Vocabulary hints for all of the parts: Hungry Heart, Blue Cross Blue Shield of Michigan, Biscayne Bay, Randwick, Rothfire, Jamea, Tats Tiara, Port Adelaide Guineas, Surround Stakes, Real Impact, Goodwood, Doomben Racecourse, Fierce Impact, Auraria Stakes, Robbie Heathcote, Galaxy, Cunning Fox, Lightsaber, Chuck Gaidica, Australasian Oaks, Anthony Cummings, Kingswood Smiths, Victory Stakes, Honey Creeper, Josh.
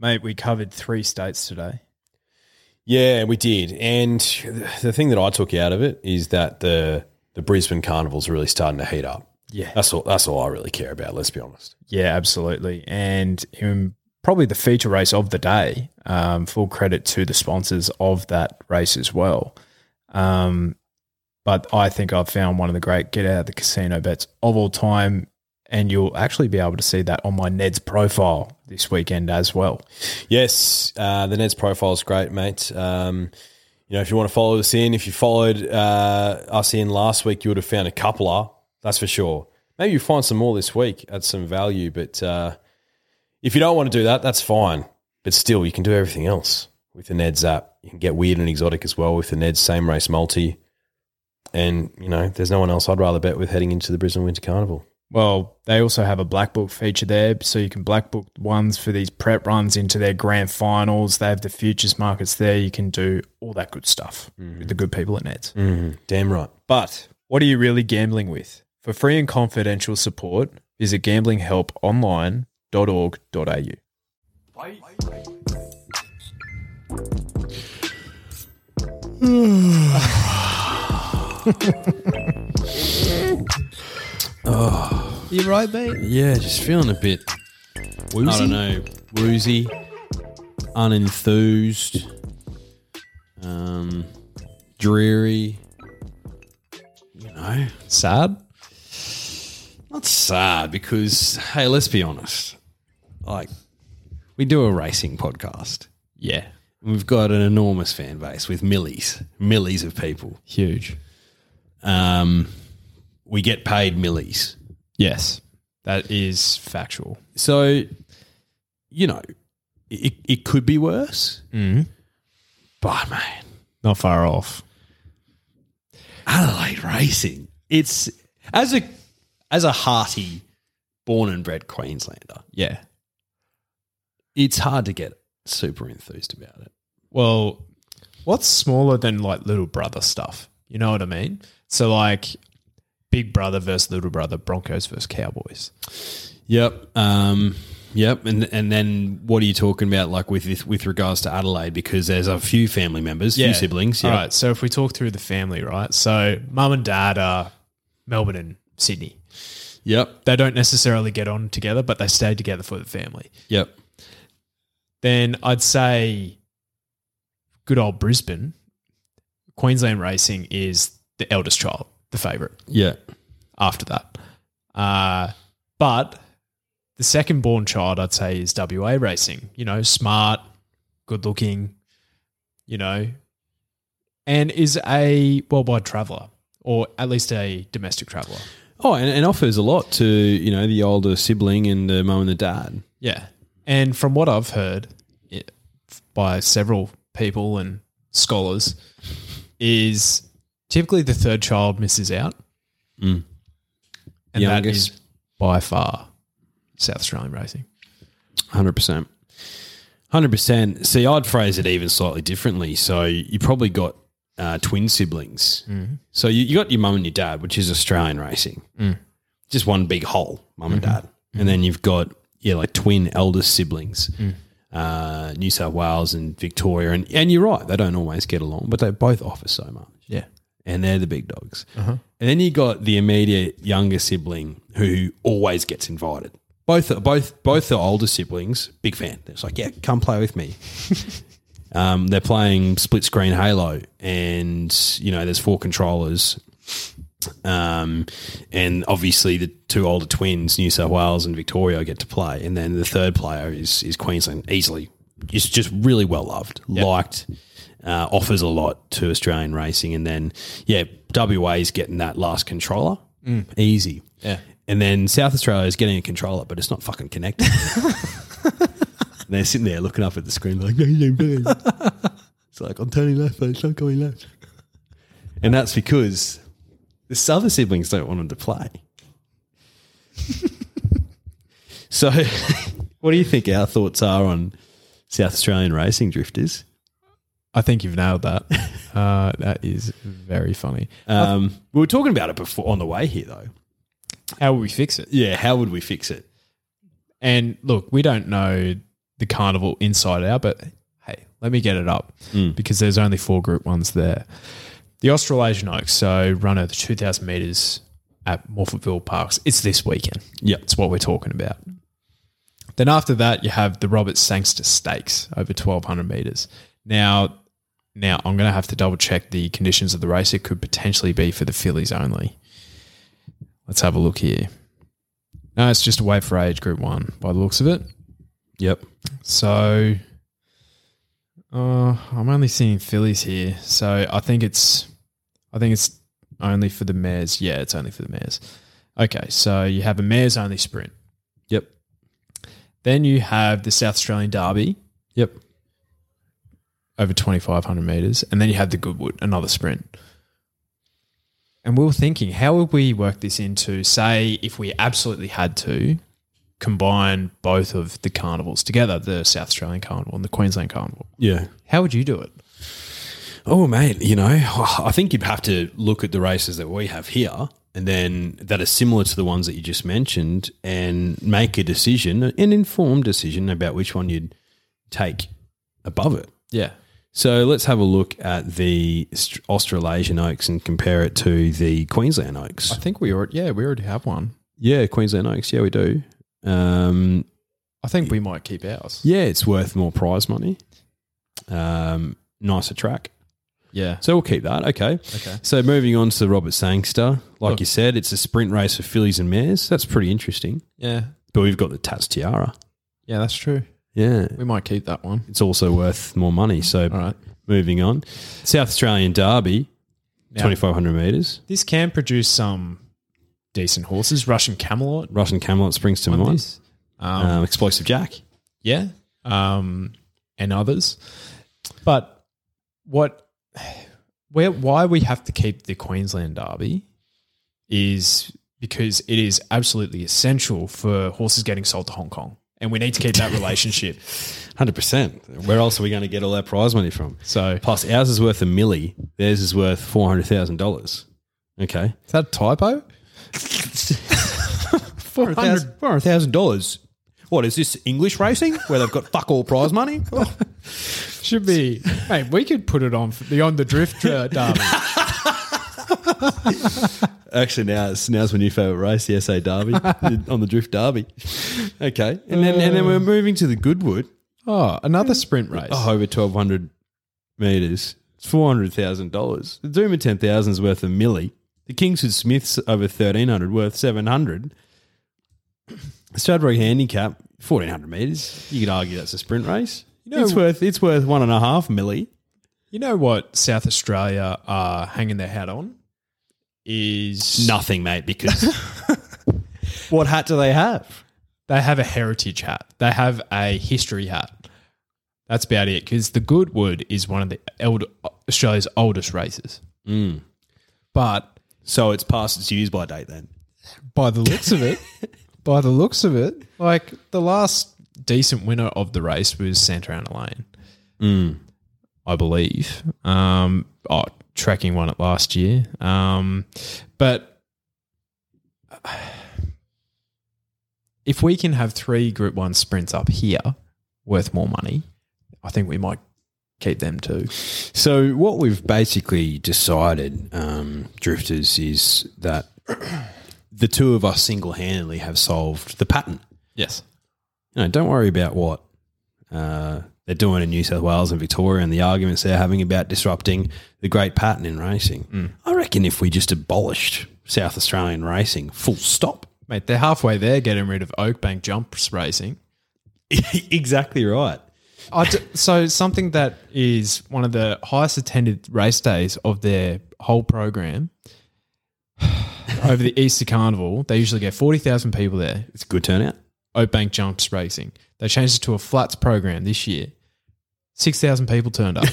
Mate, we covered three states today. Yeah, we did. And the thing that I took out of it is that the Brisbane Carnival's really starting to heat up. Yeah. That's all I really care about, let's be honest. Yeah, absolutely. And probably the feature race of the day, full credit to the sponsors of that race as well. But I think I've found one of the great get out of the casino bets of all time, and you'll actually be able to see that on my Ned's profile this weekend as well. Yes, the Ned's profile is great, mate. If you want to follow us in, if you followed us in last week, you would have found a coupler, that's for sure. Maybe you'll find some more this week at some value, but if you don't want to do that, that's fine. But still, you can do everything else with the Ned's app. You can get weird and exotic as well with the Ned's same race multi. And, there's no one else I'd rather bet with heading into the Brisbane Winter Carnival. Well, they also have a black book feature there, so you can black book ones for these prep runs into their grand finals. They have the futures markets there. You can do all that good stuff with the good people at Ned's. Mm-hmm. Damn right. But what are you really gambling with? For free and confidential support, visit gamblinghelp.org.au. Oh. You right, mate? Yeah, just feeling a bit woozy. I don't know, woozy, unenthused, dreary, sad. Not sad because, hey, let's be honest. We do a racing podcast. Yeah. We've got an enormous fan base with millies of people. Huge. We get paid millies. Yes, that is factual. So, it could be worse. Mm-hmm. But, man. Not far off. Adelaide racing. It's, as a hearty, born and bred Queenslander. Yeah. It's hard to get super enthused about it. Well, what's smaller than, little brother stuff? You know what I mean? So, big brother versus little brother, Broncos versus Cowboys. Yep. Yep. And then what are you talking about with regards to Adelaide? Because there's a few family members, few siblings. Yep. All right. So if we talk through the family, right? So mum and dad are Melbourne and Sydney. Yep. They don't necessarily get on together, but they stay together for the family. Yep. Then I'd say good old Brisbane, Queensland racing is the eldest child. The favourite. Yeah. After that. But the second born child, I'd say, is WA racing. Smart, good looking, and is a worldwide traveller or at least a domestic traveller. Oh, and offers a lot to, the older sibling and the mum and the dad. Yeah. And from what I've heard by several people and scholars is typically, the third child misses out, and that is by far South Australian racing. 100%. 100%. See, I'd phrase it even slightly differently. So you probably got twin siblings. Mm-hmm. So you got your mum and your dad, which is Australian racing. Mm. Just one big whole, mum and dad. Mm-hmm. And then you've got, twin eldest siblings, New South Wales and Victoria. And you're right, they don't always get along, but they both offer so much. Yeah. And they're the big dogs. Uh-huh. And then you got the immediate younger sibling who always gets invited. Both the older siblings, big fan. It's come play with me. They're playing split screen Halo, and there's four controllers. And obviously the two older twins, New South Wales and Victoria, get to play, and then the third player is Queensland, easily. It's just really well loved, liked. Offers a lot to Australian racing, and then, WA's getting that last controller. Easy. Yeah. And then South Australia's getting a controller, but it's not fucking connected. And they're sitting there looking up at the screen like, it's like, I'm turning left, but it's not going left. And that's because the Southern siblings don't want them to play. So what do you think our thoughts are on South Australian racing, drifters? I think you've nailed that. That is very funny. We were talking about it before on the way here, though. How would we fix it? Yeah, how would we fix it? And look, we don't know the carnival inside out, but hey, let me get it up because there's only four Group 1s there. The Australasian Oaks, so runner, the 2,000 metres at Morphettville Parks. It's this weekend. Yeah, it's what we're talking about. Then after that, you have the Robert Sangster Stakes over 1,200 metres. Now I'm going to have to double check the conditions of the race. It could potentially be for the fillies only. Let's have a look here. No, it's just a weight for age Group 1 by the looks of it. Yep. So I'm only seeing fillies here. So I think it's only for the mares. Yeah, it's only for the mares. Okay, so you have a mares only sprint. Yep. Then you have the South Australian Derby. Yep. Over 2,500 metres. And then you have the Goodwood, another sprint. And we were thinking, how would we work this into, say, if we absolutely had to combine both of the carnivals together, the South Australian Carnival and the Queensland Carnival? Yeah. How would you do it? Oh, mate, you know, I think you'd have to look at the races that we have here and then that are similar to the ones that you just mentioned and make a decision, an informed decision about which one you'd take above it. Yeah. So let's have a look at the Australasian Oaks and compare it to the Queensland Oaks. I think we already have one. Yeah, Queensland Oaks. Yeah, we do. I think we might keep ours. Yeah, it's worth more prize money. Nicer track. Yeah. So we'll keep that. Okay. So moving on to the Robert Sangster. Like you said, it's a sprint race for fillies and mares. That's pretty interesting. Yeah. But we've got the Tats Tiara. Yeah, that's true. Yeah. We might keep that one. It's also worth more money. So Moving on. South Australian Derby, 2,500 metres. This can produce some decent horses. Russian Camelot springs to mind. Explosive Jack. Yeah. And others. But why we have to keep the Queensland Derby is because it is absolutely essential for horses getting sold to Hong Kong. And we need to keep that relationship. 100%. Where else are we going to get all our prize money from? So, plus, ours is worth a milli. Theirs is worth $400,000. Okay. Is that a typo? $400,000. What, is this English racing where they've got fuck all prize money? Oh. Should be. Hey, we could put it on beyond the drift derby. Actually, now's my new favourite race, the SA Derby, on the Drift Derby. Okay. And then we're moving to the Goodwood. Oh, another sprint race. Oh, over 1,200 metres. It's $400,000. The Zoomer 10,000 is worth a milli. The Kingswood Smiths over 1,300 worth 700. The Stradbroke Handicap, 1,400 metres. You could argue that's a sprint race. You know, it's worth 1.5 milli. You know what South Australia are hanging their hat on? Is nothing, mate, because what hat do they have? They have a heritage hat. They have a history hat. That's about it, because the Goodwood is one of the Australia's oldest races. Mm. But so it's past its use by date then? By the looks of it, like the last decent winner of the race was Santa Ana Lane, I believe. Tracking won it last year. But if we can have three Group 1 sprints up here worth more money, I think we might keep them too. So what we've basically decided, Drifters, is that the two of us single-handedly have solved the pattern. Yes. You know, don't worry about what they're doing in New South Wales and Victoria and the arguments they're having about disrupting the great pattern in racing. Mm. I reckon if we just abolished South Australian racing, full stop. Mate, they're halfway there getting rid of Oakbank Jumps racing. Exactly right. So something that is one of the highest attended race days of their whole program over the Easter Carnival, they usually get 40,000 people there. It's a good turnout. Oakbank Jumps racing. They changed it to a flats program this year. 6,000 people turned up.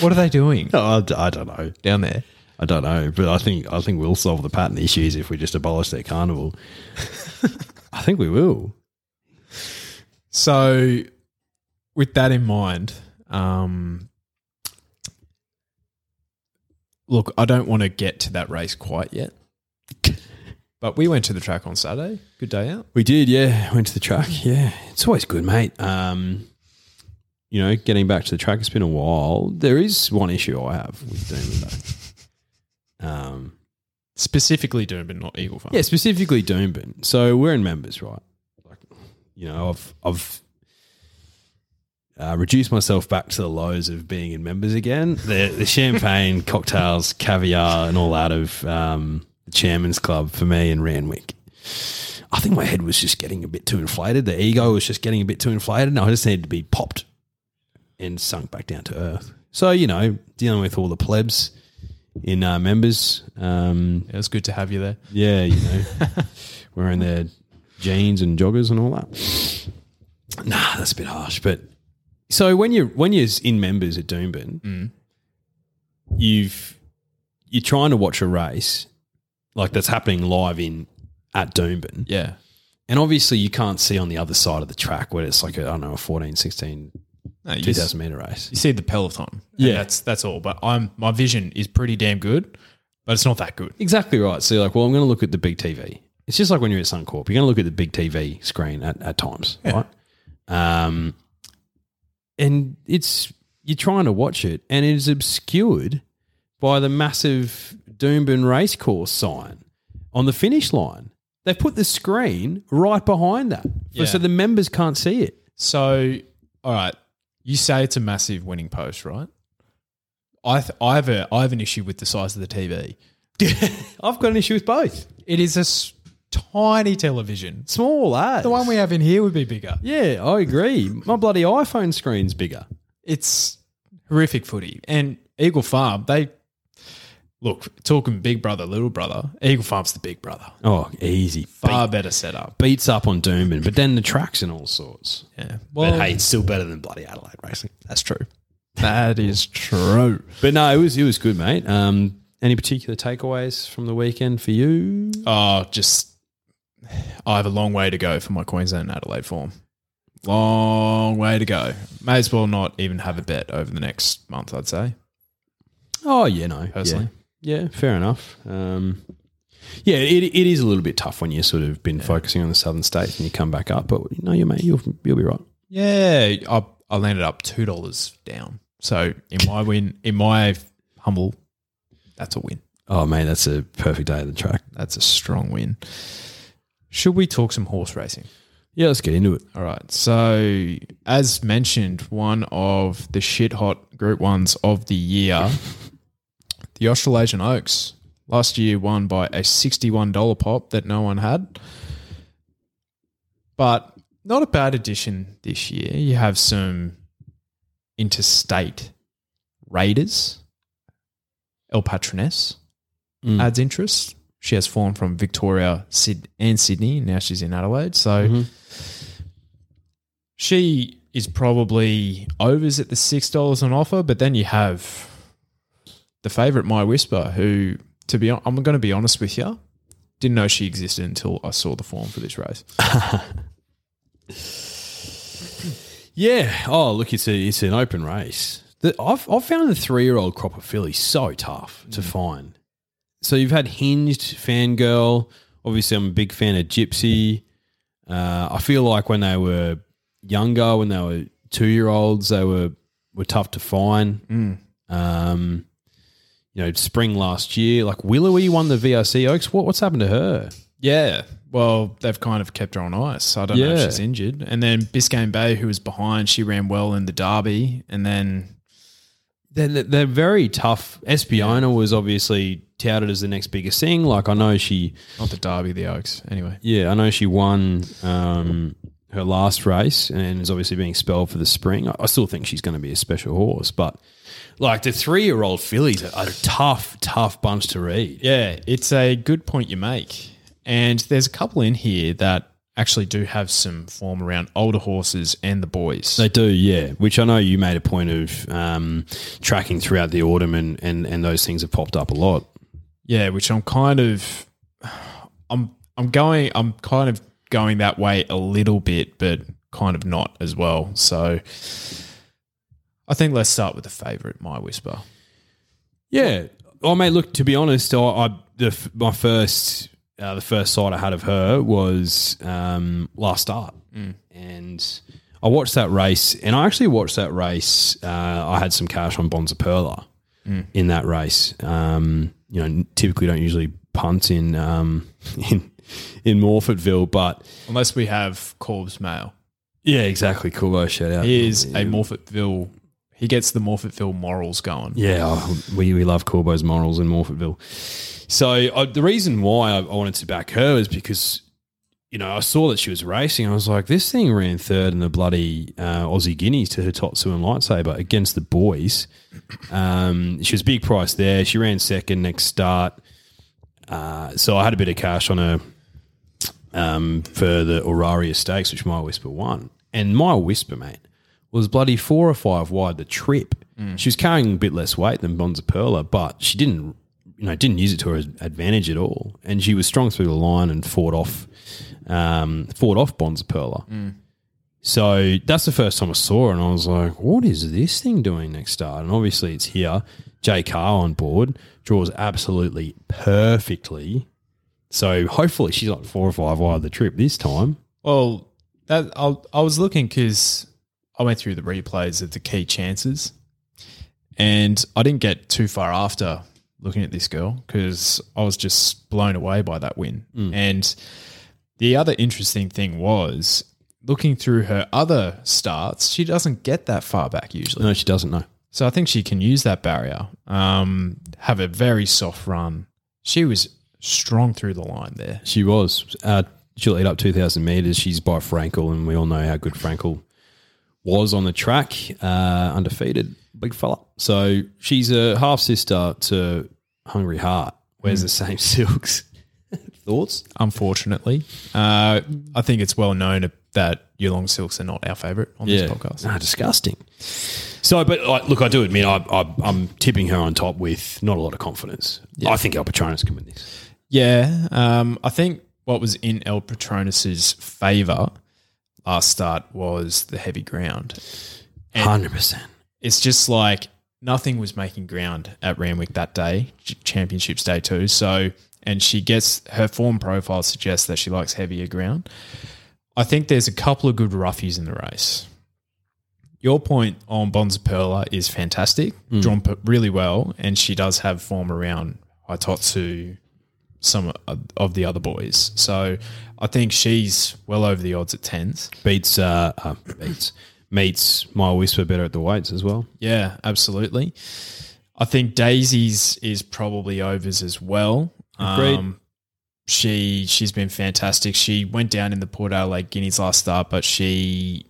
What are they doing? Oh, I don't know. Down there? I don't know, but I think we'll solve the pattern issues if we just abolish their carnival. I think we will. So with that in mind, look, I don't want to get to that race quite yet. But we went to the track on Saturday. Good day out. We did, yeah. Went to the track, yeah. It's always good, mate. You know, getting back to the track, it's been a while. There is one issue I have with Doomben, though. Specifically Doomben, not Eagle Farm. Yeah, specifically Doomben. So we're in members, right? Like, you know, I've reduced myself back to the lows of being in members again. The champagne, cocktails, caviar, and all out of the Chairman's Club for me in Randwick. I think my head was just getting a bit too inflated. The ego was just getting a bit too inflated, and I just needed to be popped and sunk back down to earth. So, you know, dealing with all the plebs in our members. It was good to have you there. Yeah, you know, wearing their jeans and joggers and all that. Nah, that's a bit harsh. But so when you're in members at Doomben, you're trying to watch a race like that's happening live at Doomben. Yeah. And obviously you can't see on the other side of the track where it's like, a 14, 16, 2,000-metre race. You see the peloton. Yeah. That's all. But my vision is pretty damn good, but it's not that good. Exactly right. So you're like, well, I'm going to look at the big TV. It's just like when you're at Suncorp. You're going to look at the big TV screen at times, yeah, right? And you're trying to watch it, and it is obscured by the massive Doomben Racecourse sign on the finish line. They've put the screen right behind that, so the members can't see it. So, all right, you say it's a massive winning post, right? I have an issue with the size of the TV. I've got an issue with both. It is tiny television. Small ass. The one we have in here would be bigger. Yeah, I agree. My bloody iPhone screen's bigger. It's horrific footy. And Eagle Farm, look, talking big brother, little brother, Eagle Farm's the big brother. Oh, easy. Far better setup. Beats up on Doomben, but then the tracks and all sorts. Yeah. Well, but, hey, it's still better than bloody Adelaide racing. That's true. That is true. But, no, it was good, mate. Any particular takeaways from the weekend for you? Oh, just I have a long way to go for my Queensland and Adelaide form. Long way to go. May as well not even have a bet over the next month, I'd say. Oh, yeah, no. Personally. Yeah. Yeah, fair enough. Yeah, it is a little bit tough when you've sort of been focusing on the southern states and you come back up, but no, you'll be right. Yeah, I landed up $2 down. So in my humble, that's a win. Oh, mate, that's a perfect day at the track. That's a strong win. Should we talk some horse racing? Yeah, let's get into it. All right. So as mentioned, one of the shit-hot Group 1s of the year – the Australasian Oaks last year won by a $61 pop that no one had. But not a bad addition this year. You have some interstate raiders. El Patroness adds interest. She has form from Victoria and Sydney. Now she's in Adelaide. So she is probably overs at the $6 on offer, but then you have the favourite, My Whisper, who, I'm going to be honest with you, didn't know she existed until I saw the form for this race. Yeah. Oh, look, it's an open race. I've found the 3-year-old crop of fillies so tough to find. So you've had Hinged, Fangirl. Obviously, I'm a big fan of Gypsy. I feel like when they were younger, when they were 2-year-olds, they were tough to find. You know, spring last year, like Willowee won the VRC Oaks. What's happened to her? Yeah. Well, they've kind of kept her on ice. I don't know if she's injured. And then Biscayne Bay, who was behind, she ran well in the Derby. And then they're very tough. Espiona was obviously touted as the next biggest thing. Like I know she – not the Derby, the Oaks. Anyway. Yeah, I know she won her last race and is obviously being spelled for the spring. I still think she's going to be a special horse, but – like the 3-year-old fillies are a tough bunch to read. Yeah, it's a good point you make. And there's a couple in here that actually do have some form around older horses and the boys. They do, yeah, which I know you made a point of tracking throughout the autumn and those things have popped up a lot. Yeah, which I'm kind of going that way a little bit, but kind of not as well. So I think let's start with the favourite, My Whisper. Yeah. Oh, mate, look, to be honest, my first the first sight I had of her was last start. Mm. And I watched that race, and I actually watched that race. I had some cash on Bonza Perla in that race. You know, typically don't usually punt in Morphettville, but unless we have Corb's mail. Yeah, exactly. Corbo, shout out. He is a Morphettville. He gets the Morphettville morals going. Yeah, we love Corbo's morals in Morphettville. So the reason why I wanted to back her is because, you know, I saw that she was racing. I was like, this thing ran third in the bloody Aussie Guineas to her Totsu and Lightsaber against the boys. She was big price there. She ran second next start. So I had a bit of cash on her for the Auraria Stakes, which My Whisper won. And My Whisper, mate, was bloody 4 or 5 wide the trip. Mm. She was carrying a bit less weight than Bonza Perla, but she didn't, you know, didn't use it to her advantage at all. And she was strong through the line and fought off Bonza Perla. Mm. So that's the first time I saw her, and I was like, what is this thing doing next start? And obviously it's here. Jay Carr on board, draws absolutely perfectly. So hopefully she's like 4 or 5 wide of the trip this time. Well, I was looking because I went through the replays of the key chances, and I didn't get too far after looking at this girl because I was just blown away by that win. Mm. And the other interesting thing was looking through her other starts, she doesn't get that far back usually. No, she doesn't, no. So I think she can use that barrier, have a very soft run. She was strong through the line there. She was. She'll eat up 2,000 metres. She's by Frankel, and we all know how good Frankel was on the track, undefeated, big fella. So she's a half-sister to Hungry Heart. Wears the same silks. Thoughts? Unfortunately. I think it's well known that Yulong silks are not our favourite on this podcast. Nah, disgusting. So, but look, I do admit I'm tipping her on top with not a lot of confidence. Yeah. I think El Patroness can win this. Yeah. I think what was in El Patroness's favour last start was the heavy ground. And 100%. It's just like nothing was making ground at Randwick that day, Championships Day 2. So, and she gets her form profile suggests that she likes heavier ground. I think there's a couple of good roughies in the race. Your point on Bonza Perla is fantastic, drawn really well, and she does have form around Hitotsu, some of the other boys. So I think she's well over the odds at 10s. Meets My Whisper better at the weights as well. Yeah, absolutely. I think Daisy's is probably overs as well. Agreed. She's been fantastic. She went down in the Port Adelaide Guineas last start, but she...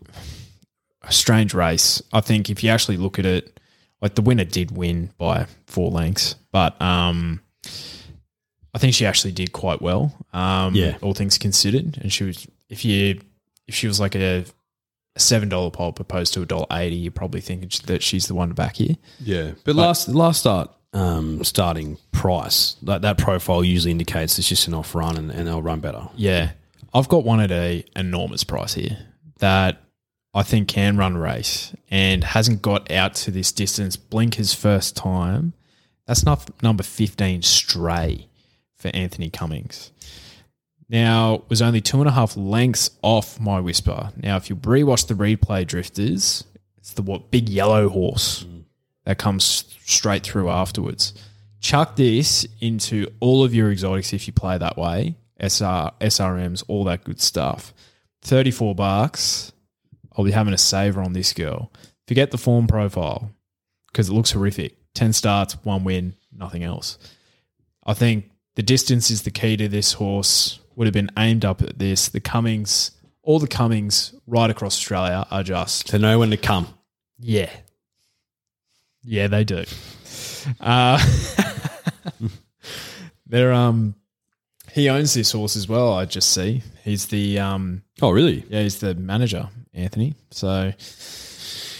A strange race. I think if you actually look at it, like the winner did win by 4 lengths, but I think she actually did quite well. All things considered, and she was if she was like a $7 poll opposed to a $1.80, you're probably thinking that she's the one to back here. Yeah, but last start starting price that profile usually indicates it's just an off run and they'll run better. Yeah, I've got one at a enormous price here that I think can run race and hasn't got out to this distance. Blinker's first time. That's not number 15, Stray, for Anthony Cummings. Now, was only 2.5 lengths off My Whisper. Now, if you rewatch the replay, Drifters, it's the big yellow horse that comes straight through afterwards. Chuck this into all of your exotics if you play that way, SRMs, all that good stuff. $34. I'll be having a saver on this girl. Forget the form profile because it looks horrific. 10 starts, 1 win, nothing else. I think the distance is the key to this horse. Would have been aimed up at this. All the Cummings right across Australia are just... They know when to come. Yeah. Yeah, they do. They're... He owns this horse as well, I just see. He's the... oh, really? Yeah, he's the manager, Anthony. So,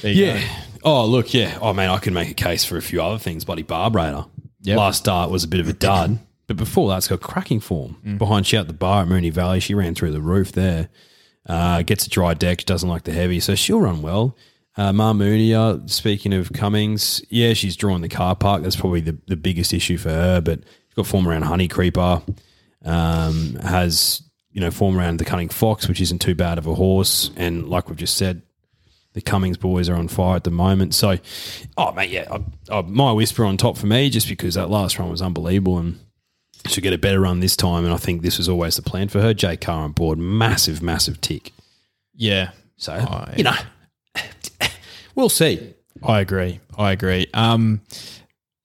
there you go. Oh, look, yeah. Oh, man, I could make a case for a few other things. Bloody Barb Raider. Yep. Last start was a bit of a dud, but before that's got cracking form. Behind Shout the Bar at Moonee Valley, she ran through the roof there. Gets a dry deck, doesn't like the heavy, so she'll run well. Marmoonia, speaking of Cummings, yeah, she's drawing the car park. That's probably the biggest issue for her, but she's got form around Honey Creeper. Has, you know, form around the Cunning Fox, which isn't too bad of a horse. And like we've just said, the Cummings boys are on fire at the moment. So, oh, mate, yeah, My Whisper on top for me, just because that last run was unbelievable and she'll get a better run this time. And I think this was always the plan for her. Jay Carr on board, massive, massive tick. Yeah. So, you know, we'll see. I agree.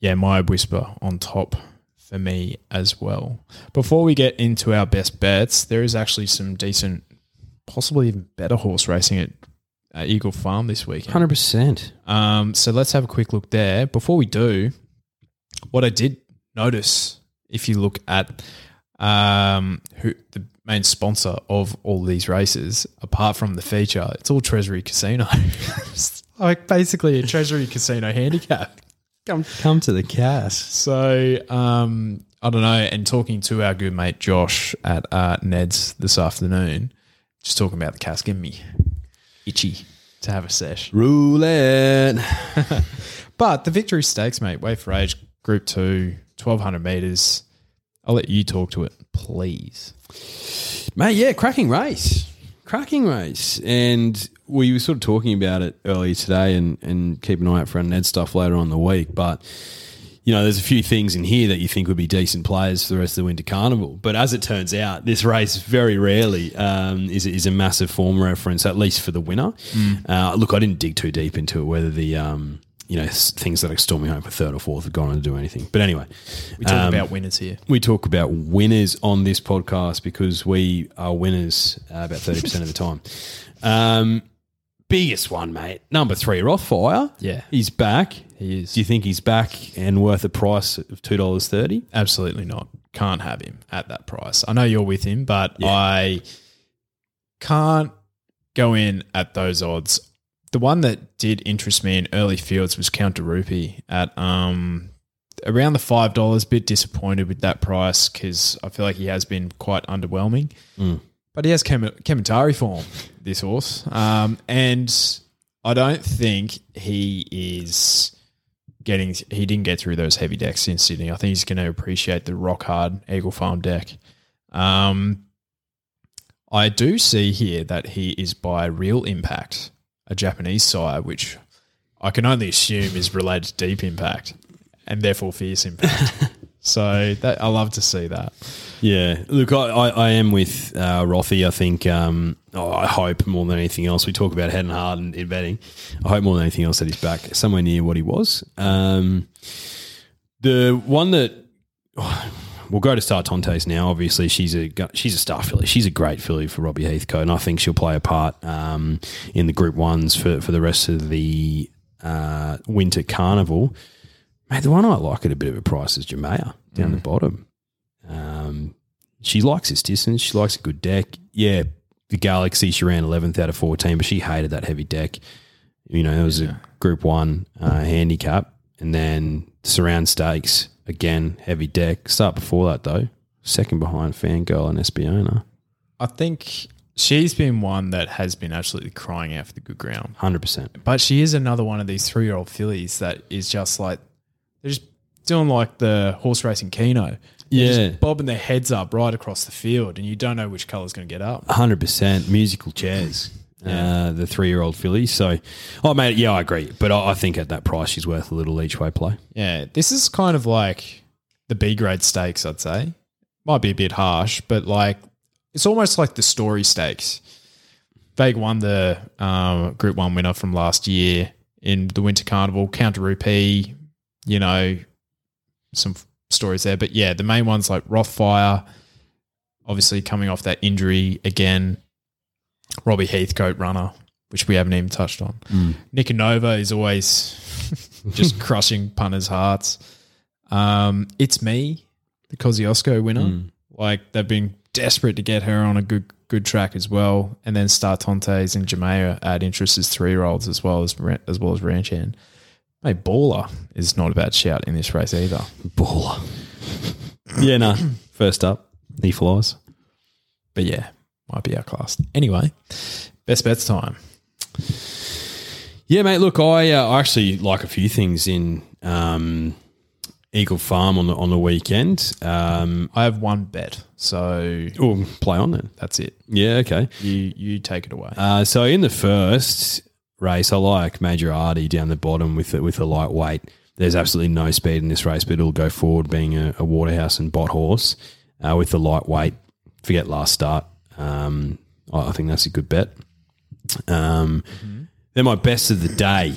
Yeah, My Whisper on top for me as well. Before we get into our best bets, there is actually some decent, possibly even better horse racing at Eagle Farm this weekend. 100%. So let's have a quick look there. Before we do, what I did notice, if you look at who the main sponsor of all these races, apart from the feature, it's all Treasury Casino. Like basically a Treasury Casino handicap. Come to the cast. So, I don't know, and talking to our good mate Josh at Ned's this afternoon, just talking about the cast, giving me itchy to have a sesh. Roulette. But the Victory Stakes, mate, Wait for Age, Group 2, 1,200 metres. I'll let you talk to it, please. Mate, yeah, cracking race. And we were sort of talking about it earlier today and keep an eye out for our Ned stuff later on in the week. But, you know, there's a few things in here that you think would be decent players for the rest of the Winter Carnival. But as it turns out, this race very rarely is a massive form reference, at least for the winner. Look, I didn't dig too deep into it, whether the, things that are storming home for third or fourth have gone on to do anything. But anyway. We talk about winners here. We talk about winners on this podcast because we are winners about 30% of the time. Biggest one, mate. Number 3, Rothfire. Yeah. He's back. He is. Do you think he's back and worth a price of $2.30? Absolutely not. Can't have him at that price. I know you're with him, but yeah. I can't go in at those odds. The one that did interest me in early fields was Count de Rupee at around the $5. Bit disappointed with that price because I feel like he has been quite underwhelming. But he has Kementari form, this horse. And I don't think he didn't get through those heavy decks in Sydney. I think he's going to appreciate the rock hard Eagle Farm deck. I do see here that he is by Real Impact, a Japanese sire, which I can only assume is related to Deep Impact and therefore Fierce Impact. So I love to see that. Yeah. Look, I am with Rothy. I think I hope more than anything else. We talk about head and heart in betting. I hope more than anything else that he's back somewhere near what he was. The one that we'll go to Star Tontes now. Obviously, she's a star filly. She's a great filly for Robbie Heathcote, and I think she'll play a part in the Group 1s for the rest of the Winter Carnival. Mate, the one I like at a bit of a price is Jamea down the bottom. She likes this distance. She likes a good deck. Yeah, the Galaxy, she ran 11th out of 14, but she hated that heavy deck. You know, it was a Group 1 handicap. And then Surround Stakes, again, heavy deck. Start before that, though. Second behind Fangirl and Espiona. I think she's been one that has been absolutely crying out for the good ground. 100%. But she is another one of these three-year-old fillies that is just like, they're just doing like the horse racing keno. They're just bobbing their heads up right across the field and you don't know which colour's going to get up. 100%. Musical chairs, the three-year-old filly. So, I agree. But I think at that price she's worth a little each way play. Yeah, this is kind of like the B-grade stakes, I'd say. Might be a bit harsh, but like it's almost like the Story Stakes. Vague won the Group 1 winner from last year in the Winter Carnival, Count de Rupee. You know, some stories there. But, yeah, the main ones like Rothfire, obviously coming off that injury again. Robbie Heathcote runner, which we haven't even touched on. Nick Nova is always just crushing punters' hearts. It's Me, the Kosciuszko winner. Like they've been desperate to get her on a good track as well. And then Star Tontes and Jamea add interest as three-year-olds as well as Ranch Hand. Hey, Baller is not a bad shout in this race either. Baller. Yeah, no. First up, he flies. But yeah, might be outclassed. Anyway, best bets time. Yeah, mate, look, I actually like a few things in Eagle Farm on the weekend. I have one bet, so we'll play on then. That's it. Yeah, okay. You take it away. So in the first race, I like Majorati down the bottom with a lightweight. There's absolutely no speed in this race, but it'll go forward, being a Waterhouse and Bot horse with the lightweight. Forget last start. I think that's a good bet. They're my best of the day.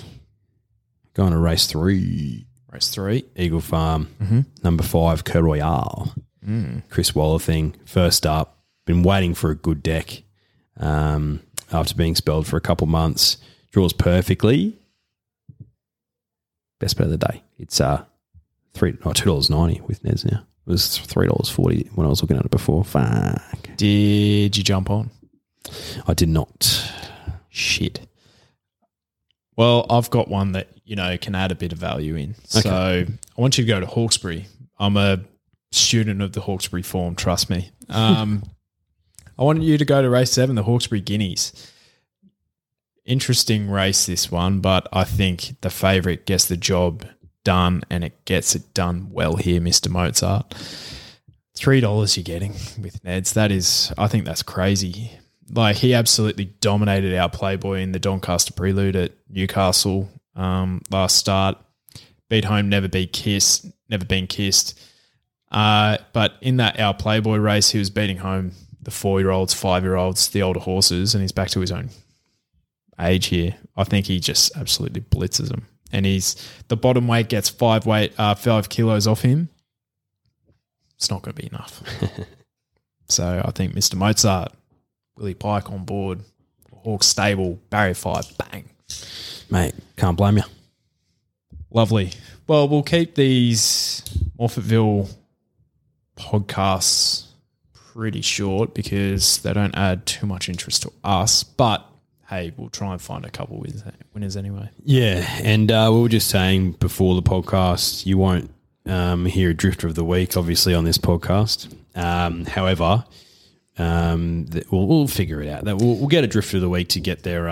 Going to race three. Race three. Eagle Farm, number 5, Cur Royale. Chris Waller thing. First up, been waiting for a good deck after being spelled for a couple months. Draws perfectly. Best bet of the day. It's $2.90 with Ned's now. It was $3.40 when I was looking at it before. Fuck. Did you jump on? I did not. Shit. Well, I've got one that, you know, can add a bit of value in. Okay. So I want you to go to Hawkesbury. I'm a student of the Hawkesbury form, trust me. I want you to go to race 7, the Hawkesbury Guineas. Interesting race this one, but I think the favourite gets the job done, and it gets it done well here, Mr. Mozart. $3 you're getting with Ned's. That is, I think that's crazy. Like, he absolutely dominated our playboy in the Doncaster Prelude at Newcastle last start. Beat home, never been kissed. But in that our playboy race, he was beating home the 4-year-olds, 5-year-olds, the older horses, and he's back to his own age here. I think he just absolutely blitzes them. And the bottom weight gets 5 kilos off him. It's not going to be enough. So I think Mr. Mozart, Willie Pike on board, Hawk stable, barrier 5, bang. Mate, can't blame you. Lovely. Well, we'll keep these Morphettville podcasts pretty short because they don't add too much interest to us, but hey, we'll try and find a couple winners anyway. Yeah, and we were just saying before the podcast, you won't hear a drifter of the week, obviously, on this podcast. However, we'll figure it out. We'll get a drifter of the week to get their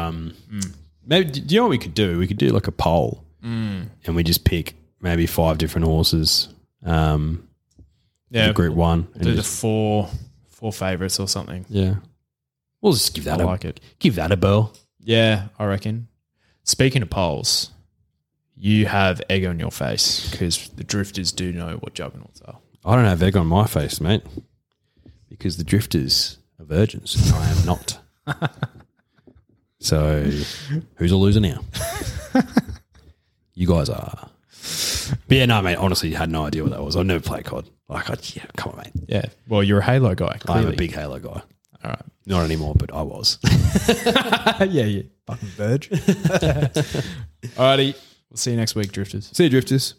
maybe. Do you know what we could do? We could do like a poll, and we just pick maybe 5 different horses. Yeah, Group 1. We'll do the four favourites or something. Yeah. We'll just give that give that a bell. Yeah, I reckon. Speaking of polls, you have egg on your face because the drifters do know what juggernauts are. I don't have egg on my face, mate, because the drifters are virgins and I am not. So who's a loser now? You guys are. But yeah, no, mate, honestly, had no idea what that was. I never played COD. Come on, mate. Yeah, well, you're a Halo guy, clearly. I'm a big Halo guy. All right. Not anymore, but I was. Yeah. Fucking verge. All righty. We'll see you next week, Drifters. See you, Drifters.